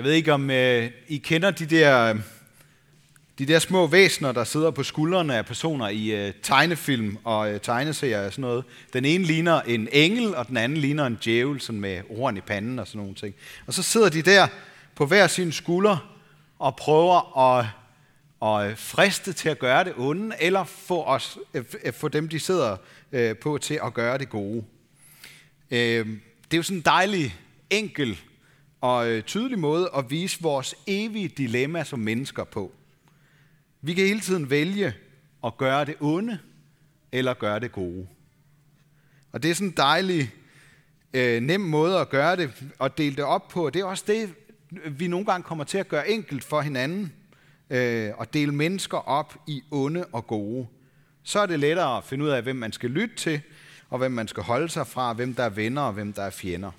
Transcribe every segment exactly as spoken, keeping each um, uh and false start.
Jeg ved ikke, om øh, I kender de der, de der små væsener, der sidder på skuldrene af personer i øh, tegnefilm og øh, tegneserier og sådan noget. Den ene ligner en engel, og den anden ligner en djævel, sådan med horn i panden og sådan nogle ting. Og så sidder de der på hver sin skulder og prøver at og friste til at gøre det onde, eller få, os, få dem, de sidder på, til at gøre det gode. Det er jo sådan en dejlig, enkel og tydelig måde at vise vores evige dilemma som mennesker på. Vi kan hele tiden vælge at gøre det onde, eller gøre det gode. Og det er sådan en dejlig, nem måde at gøre det, og dele det op på. Det er også det, vi nogle gange kommer til at gøre enkelt for hinanden, og dele mennesker op i onde og gode, så er det lettere at finde ud af, hvem man skal lytte til, og hvem man skal holde sig fra, hvem der er venner og hvem der er fjender.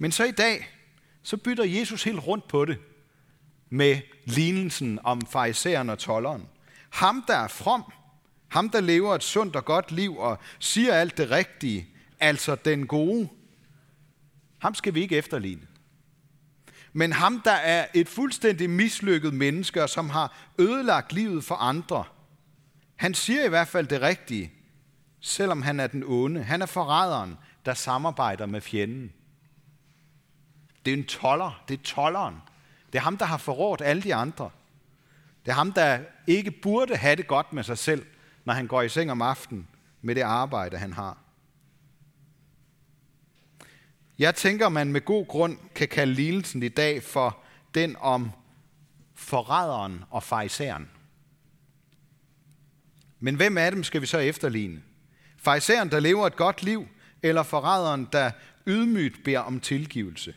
Men så i dag, så bytter Jesus helt rundt på det med lignelsen om fariseren og tolderen. Ham, der er from, ham, der lever et sundt og godt liv og siger alt det rigtige, altså den gode, ham skal vi ikke efterligne. Men ham, der er et fuldstændig mislykket menneske, og som har ødelagt livet for andre, han siger i hvert fald det rigtige, selvom han er den onde. Han er forræderen, der samarbejder med fjenden. Det er en tolder. Det er tolderen. Det er ham, der har forrådt alle de andre. Det er ham, der ikke burde have det godt med sig selv, når han går i seng om aftenen med det arbejde, han har. Jeg tænker, man med god grund kan kalde lignelsen i dag for den om forræderen og fariseren. Men hvem af dem skal vi så efterligne? Fariseren, der lever et godt liv, eller forræderen, der ydmygt beder om tilgivelse?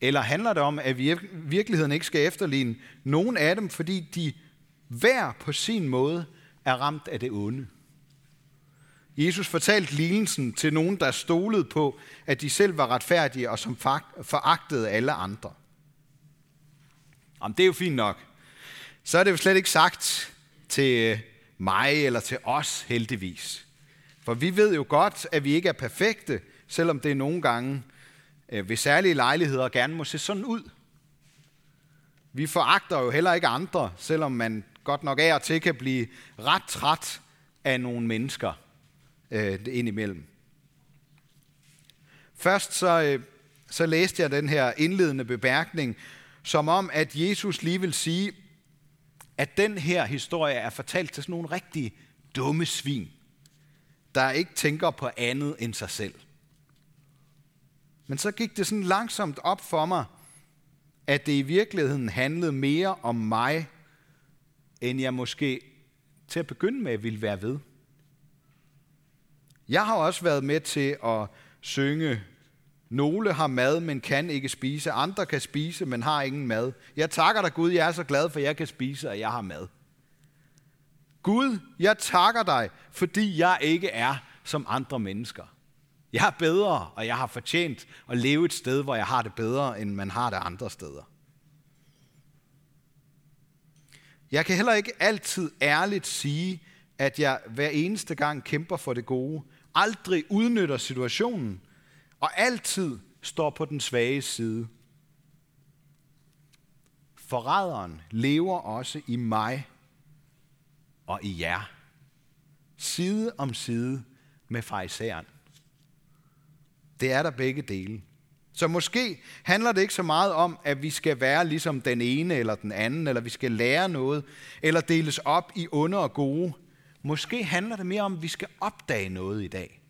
Eller handler det om, at vi i virkeligheden ikke skal efterligne nogen af dem, fordi de hver på sin måde er ramt af det onde? Jesus fortalte lignelsen til nogen, der stolede på, at de selv var retfærdige og som foragtede alle andre. Om det er jo fint nok. Så er det jo slet ikke sagt til mig eller til os, heldigvis. For vi ved jo godt, at vi ikke er perfekte, selvom det nogle gange ved særlige lejligheder gerne må se sådan ud. Vi foragter jo heller ikke andre, selvom man godt nok af og til kan blive ret træt af nogle mennesker indimellem. Først så, så læste jeg den her indledende bemærkning, som om, at Jesus lige vil sige, at den her historie er fortalt til sådan nogle rigtige dumme svin, der ikke tænker på andet end sig selv. Men så gik det sådan langsomt op for mig, at det i virkeligheden handlede mere om mig, end jeg måske til at begynde med ville være ved. Jeg har også været med til at synge, nogle har mad, men kan ikke spise. Andre kan spise, men har ingen mad. Jeg takker dig, Gud, jeg er så glad for, at jeg kan spise, og jeg har mad. Gud, jeg takker dig, fordi jeg ikke er som andre mennesker. Jeg er bedre, og jeg har fortjent at leve et sted, hvor jeg har det bedre, end man har det andre steder. Jeg kan heller ikke altid ærligt sige, at jeg hver eneste gang kæmper for det gode, aldrig udnytter situationen, og altid står på den svage side. Forræderen lever også i mig og i jer, side om side med fariseren. Det er der begge dele. Så måske handler det ikke så meget om, at vi skal være ligesom den ene eller den anden, eller vi skal lære noget, eller deles op i onde og gode. Måske handler det mere om, at vi skal opdage noget i dag.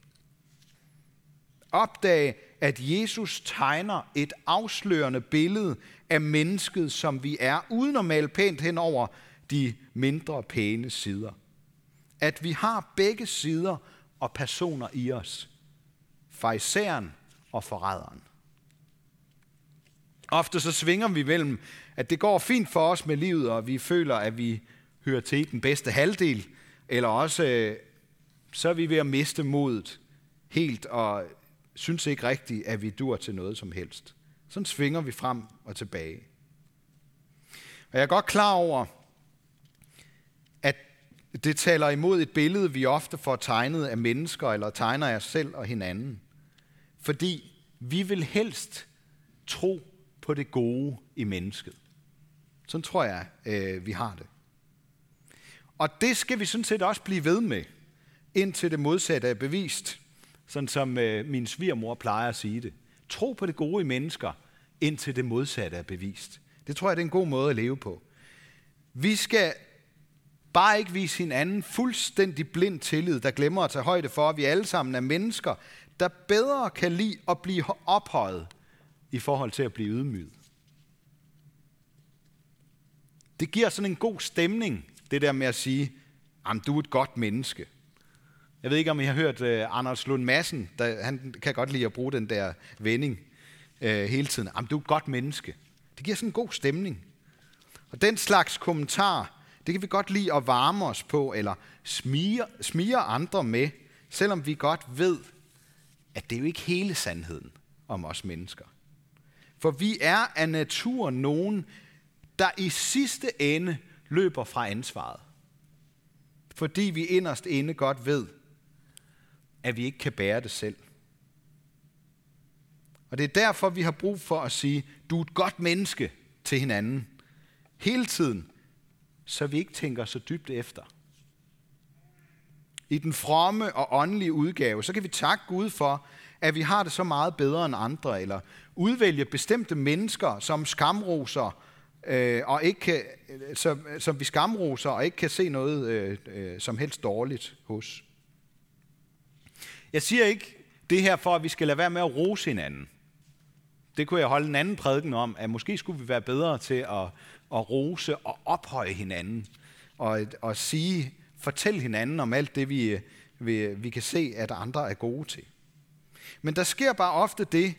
Opdage, at Jesus tegner et afslørende billede af mennesket, som vi er, uden at male pænt hen over de mindre pæne sider. At vi har begge sider og personer i os. Fariseren og forræderen. Ofte så svinger vi mellem, at det går fint for os med livet, og vi føler, at vi hører til den bedste halvdel, eller også, så er vi ved at miste modet helt, og synes ikke rigtigt, at vi dur til noget som helst. Sådan svinger vi frem og tilbage. Og jeg er godt klar over, at det taler imod et billede, vi ofte får tegnet af mennesker, eller tegner af os selv og hinanden. Fordi vi vil helst tro på det gode i mennesket. Sådan tror jeg, øh, vi har det. Og det skal vi sådan set også blive ved med, indtil det modsatte er bevist, sådan som øh, min svigermor plejer at sige det. Tro på det gode i mennesker, indtil det modsatte er bevist. Det tror jeg, det er en god måde at leve på. Vi skal bare ikke vise hinanden fuldstændig blind tillid, der glemmer at tage højde for, at vi alle sammen er mennesker, der bedre kan lide at blive ophøjet i forhold til at blive ydmyget. Det giver sådan en god stemning, det der med at sige, jamen du er et godt menneske. Jeg ved ikke, om I har hørt uh, Anders Lund Madsen, der, han kan godt lide at bruge den der vending uh, hele tiden. Jamen du er et godt menneske. Det giver sådan en god stemning. Og den slags kommentarer, det kan vi godt lide at varme os på, eller smige, smige andre med, selvom vi godt ved, at det er jo ikke hele sandheden om os mennesker. For vi er af natur nogen, der i sidste ende løber fra ansvaret. Fordi vi inderst inde godt ved, at vi ikke kan bære det selv. Og det er derfor, vi har brug for at sige, du er et godt menneske til hinanden. Hele tiden, så vi ikke tænker så dybt efter. I den fromme og åndelige udgave, så kan vi takke Gud for, at vi har det så meget bedre end andre, eller udvælge bestemte mennesker, som skamroser, øh, og ikke kan, som, som vi skamroser og ikke kan se noget øh, øh, som helst dårligt hos. Jeg siger ikke det her for, at vi skal lade være med at rose hinanden. Det kunne jeg holde en anden prædiken om, at måske skulle vi være bedre til at, at rose og ophøje hinanden, og, og sige, fortæl hinanden om alt det, vi, vi, vi kan se, at andre er gode til. Men der sker bare ofte det,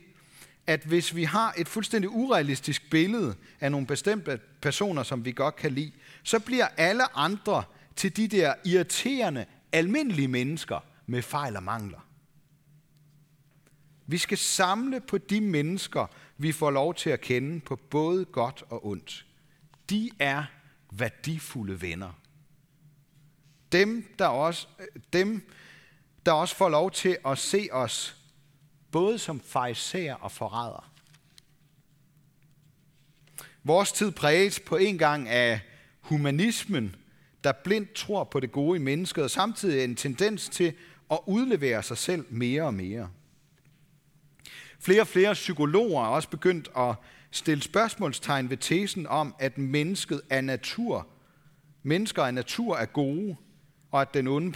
at hvis vi har et fuldstændig urealistisk billede af nogle bestemte personer, som vi godt kan lide, så bliver alle andre til de der irriterende, almindelige mennesker med fejl og mangler. Vi skal samle på de mennesker, vi får lov til at kende på både godt og ondt. De er værdifulde venner. Dem, der også, dem, der også får lov til at se os, både som farisæer og forræder. Vores tid præges på en gang af humanismen, der blindt tror på det gode i mennesket, og samtidig en tendens til at udlevere sig selv mere og mere. Flere og flere psykologer er også begyndt at stille spørgsmålstegn ved tesen om, at mennesket er natur. Mennesker af natur er gode, og at den onde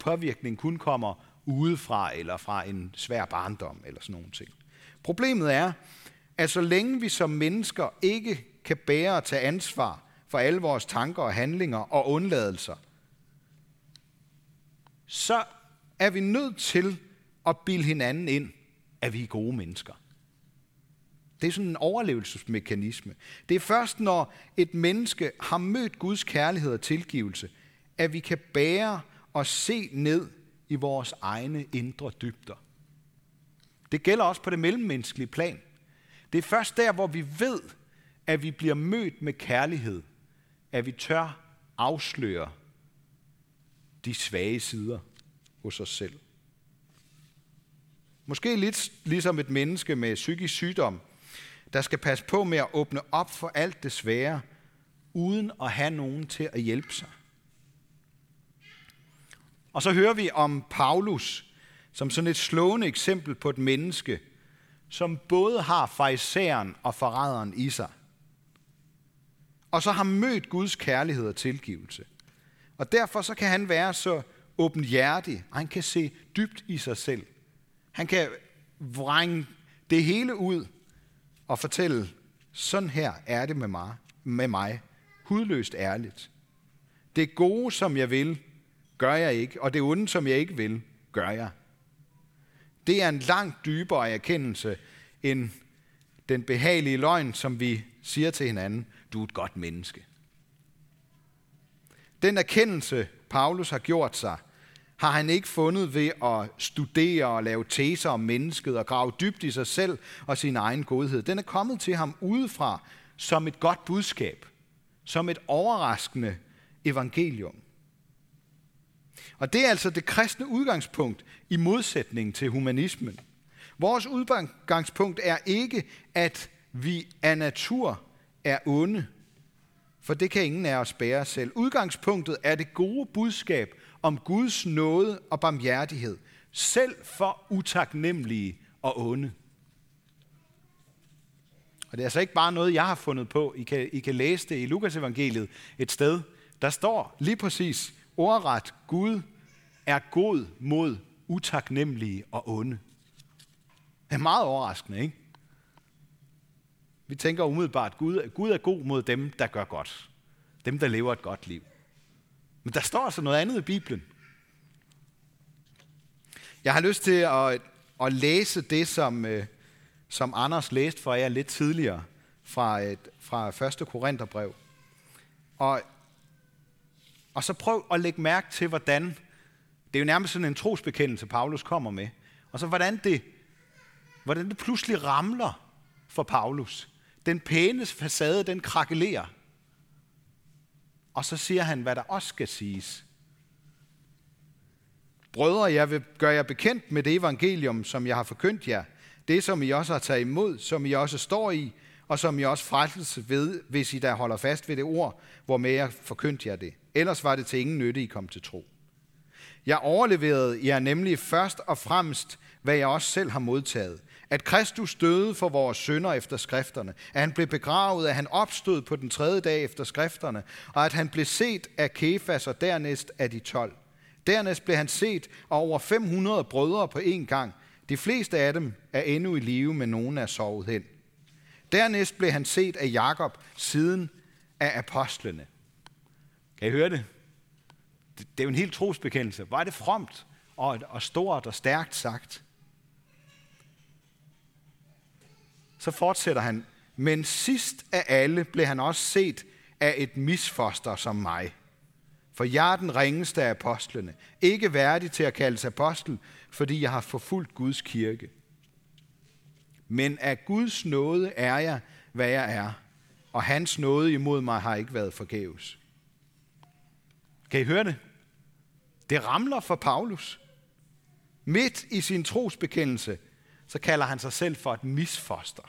påvirkning kun kommer udefra eller fra en svær barndom eller sådan nogle ting. Problemet er, at så længe vi som mennesker ikke kan bære og tage ansvar for alle vores tanker og handlinger og undladelser, så er vi nødt til at bilde hinanden ind, at vi er gode mennesker. Det er sådan en overlevelsesmekanisme. Det er først, når et menneske har mødt Guds kærlighed og tilgivelse, at vi kan bære og se ned i vores egne indre dybder. Det gælder også på det mellemmenneskelige plan. Det er først der, hvor vi ved, at vi bliver mødt med kærlighed, at vi tør afsløre de svage sider hos os selv. Måske lidt ligesom et menneske med psykisk sygdom, der skal passe på med at åbne op for alt det svære, uden at have nogen til at hjælpe sig. Og så hører vi om Paulus som sådan et slående eksempel på et menneske, som både har farisæeren og forræderen i sig, og så har mødt Guds kærlighed og tilgivelse. Og derfor så kan han være så åbenhjertig, og han kan se dybt i sig selv. Han kan vrænge det hele ud og fortælle, sådan her er det med mig, med mig, hudløst ærligt. Det gode, som jeg vil, gør jeg ikke, og det onde, som jeg ikke vil, gør jeg. Det er en langt dybere erkendelse end den behagelige løgn, som vi siger til hinanden, du er et godt menneske. Den erkendelse, Paulus har gjort sig, har han ikke fundet ved at studere og lave teser om mennesket og grave dybt i sig selv og sin egen godhed. Den er kommet til ham udefra som et godt budskab, som et overraskende evangelium. Og det er altså det kristne udgangspunkt i modsætning til humanismen. Vores udgangspunkt er ikke, at vi af natur er onde, for det kan ingen af os bære selv. Udgangspunktet er det gode budskab om Guds nåde og barmhjertighed, selv for utaknemmelige og onde. Og det er altså ikke bare noget, jeg har fundet på. I kan, I kan læse det i Lukasevangeliet et sted. Der står lige præcis ordret, Gud er god mod utaknemmelige og onde. Det er meget overraskende, ikke? Vi tænker umiddelbart, at Gud, Gud er god mod dem, der gør godt. Dem, der lever et godt liv. Men der står altså noget andet i Bibelen. Jeg har lyst til at, at læse det, som, som Anders læste for jer lidt tidligere fra, et, fra første. Korinther-brev. Og, og så prøv at lægge mærke til, hvordan... Det er jo nærmest sådan en trosbekendelse, Paulus kommer med. Og så hvordan det, hvordan det pludselig ramler for Paulus. Den pæne facade, den krakelerer. Og så siger han, hvad der også skal siges. Brødre, jeg vil gøre jer bekendt med det evangelium, som jeg har forkyndt jer. Det, som I også har taget imod, som I også står i, og som I også frelses ved, hvis I der holder fast ved det ord, hvormed jeg forkyndte jer det. Ellers var det til ingen nytte, I kom til tro. Jeg overleverede jer nemlig først og fremmest, hvad jeg også selv har modtaget. At Kristus døde for vores synder efter skrifterne, at han blev begravet, at han opstod på den tredje dag efter skrifterne, og at han blev set af Kephas og dernæst af de tolv. Dernæst blev han set af over fem hundrede brødre på én gang. De fleste af dem er endnu i live, men nogen er sovet hen. Dernæst blev han set af Jakob siden af apostlene. Kan I høre det? Det er jo en helt trosbekendelse. Hvor er det fromt og, og stort og stærkt sagt. Så fortsætter han. Men sidst af alle blev han også set af et misfoster som mig. For jeg er den ringeste af apostlene. Ikke værdig til at kaldes apostel, fordi jeg har forfulgt Guds kirke. Men af Guds nåde er jeg, hvad jeg er. Og hans nåde imod mig har ikke været forgæves. Kan I høre det? Det ramler for Paulus. Midt i sin trosbekendelse, så kalder han sig selv for et misfoster.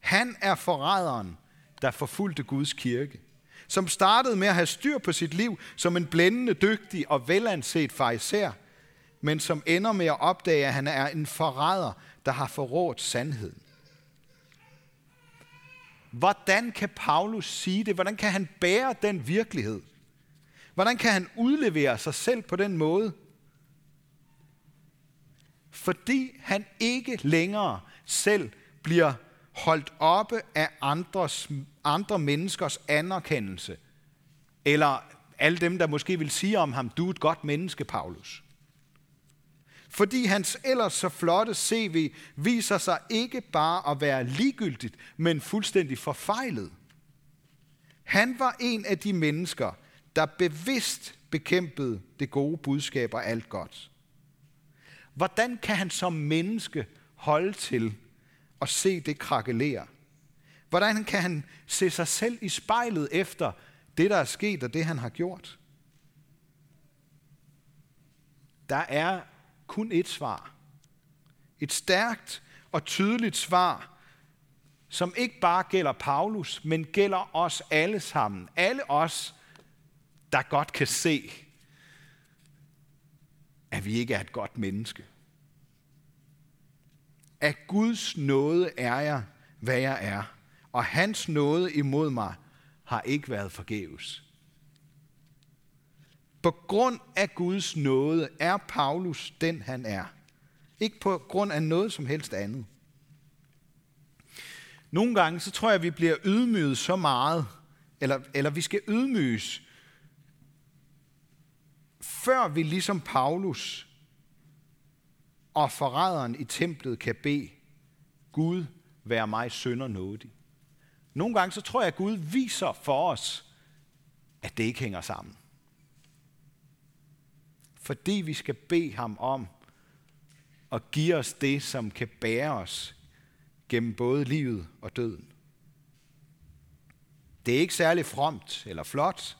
Han er forræderen, der forfulgte Guds kirke, som startede med at have styr på sit liv som en blændende dygtig og velanset farisæer, men som ender med at opdage, at han er en forræder, der har forrådt sandheden. Hvordan kan Paulus sige det? Hvordan kan han bære den virkelighed? Hvordan kan han udlevere sig selv på den måde? Fordi han ikke længere selv bliver holdt oppe af andres, andre menneskers anerkendelse. Eller alle dem, der måske vil sige om ham, du er et godt menneske, Paulus. Fordi hans ellers så flotte C V viser sig ikke bare at være ligegyldigt, men fuldstændig forfejlet. Han var en af de mennesker, der bevidst bekæmpede det gode budskab og alt godt. Hvordan kan han som menneske holde til at se det krakelere? Hvordan kan han se sig selv i spejlet efter det, der er sket og det, han har gjort? Der er kun et svar. Et stærkt og tydeligt svar, som ikke bare gælder Paulus, men gælder os alle sammen. Alle os, der godt kan se, at vi ikke er et godt menneske. Af Guds nåde er jeg, hvad jeg er, og hans nåde imod mig har ikke været forgæves. På grund af Guds nåde er Paulus den, han er. Ikke på grund af noget som helst andet. Nogle gange, så tror jeg, at vi bliver ydmyget så meget, eller, eller vi skal ydmyges, før vi ligesom Paulus og forræderen i templet kan bede, Gud, vær mig synder nådig. Nogle gange, så tror jeg, at Gud viser for os, at det ikke hænger sammen. Fordi vi skal bede ham om at give os det, som kan bære os gennem både livet og døden. Det er ikke særlig fromt eller flot,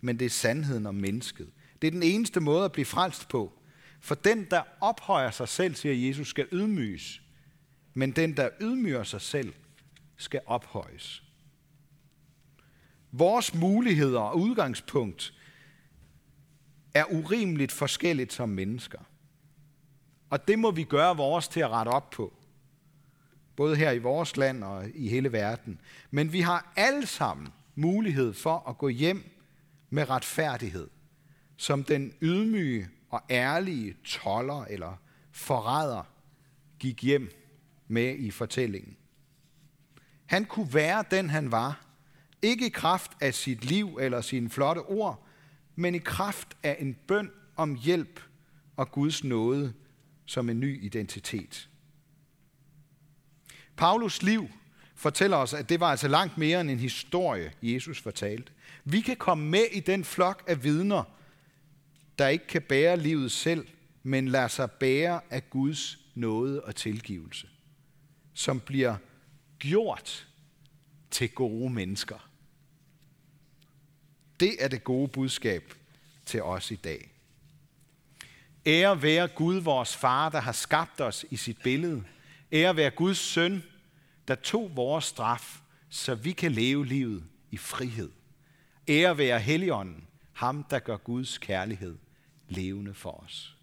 men det er sandheden om mennesket. Det er den eneste måde at blive frelst på. For den, der ophøjer sig selv, siger Jesus, skal ydmyges. men den, der ydmyger sig selv, skal ophøjes. Vores muligheder og udgangspunkt er urimeligt forskelligt som mennesker. Og det må vi gøre vores til at rette op på. Både her i vores land og i hele verden. Men vi har alle sammen mulighed for at gå hjem med retfærdighed, som den ydmyge og ærlige tolder eller forræder gik hjem med i fortællingen. Han kunne være den, han var, ikke i kraft af sit liv eller sine flotte ord, men i kraft af en bøn om hjælp og Guds nåde som en ny identitet. Paulus liv fortæller os, at det var altså langt mere end en historie, Jesus fortalte. Vi kan komme med i den flok af vidner, der ikke kan bære livet selv, men lader sig bære af Guds nåde og tilgivelse, som bliver gjort til gode mennesker. Det er det gode budskab til os i dag. Ære være Gud, vores far, der har skabt os i sit billede. Ære være Guds søn, der tog vores straf, så vi kan leve livet i frihed. Ære være Helligånden, ham der gør Guds kærlighed levende for os.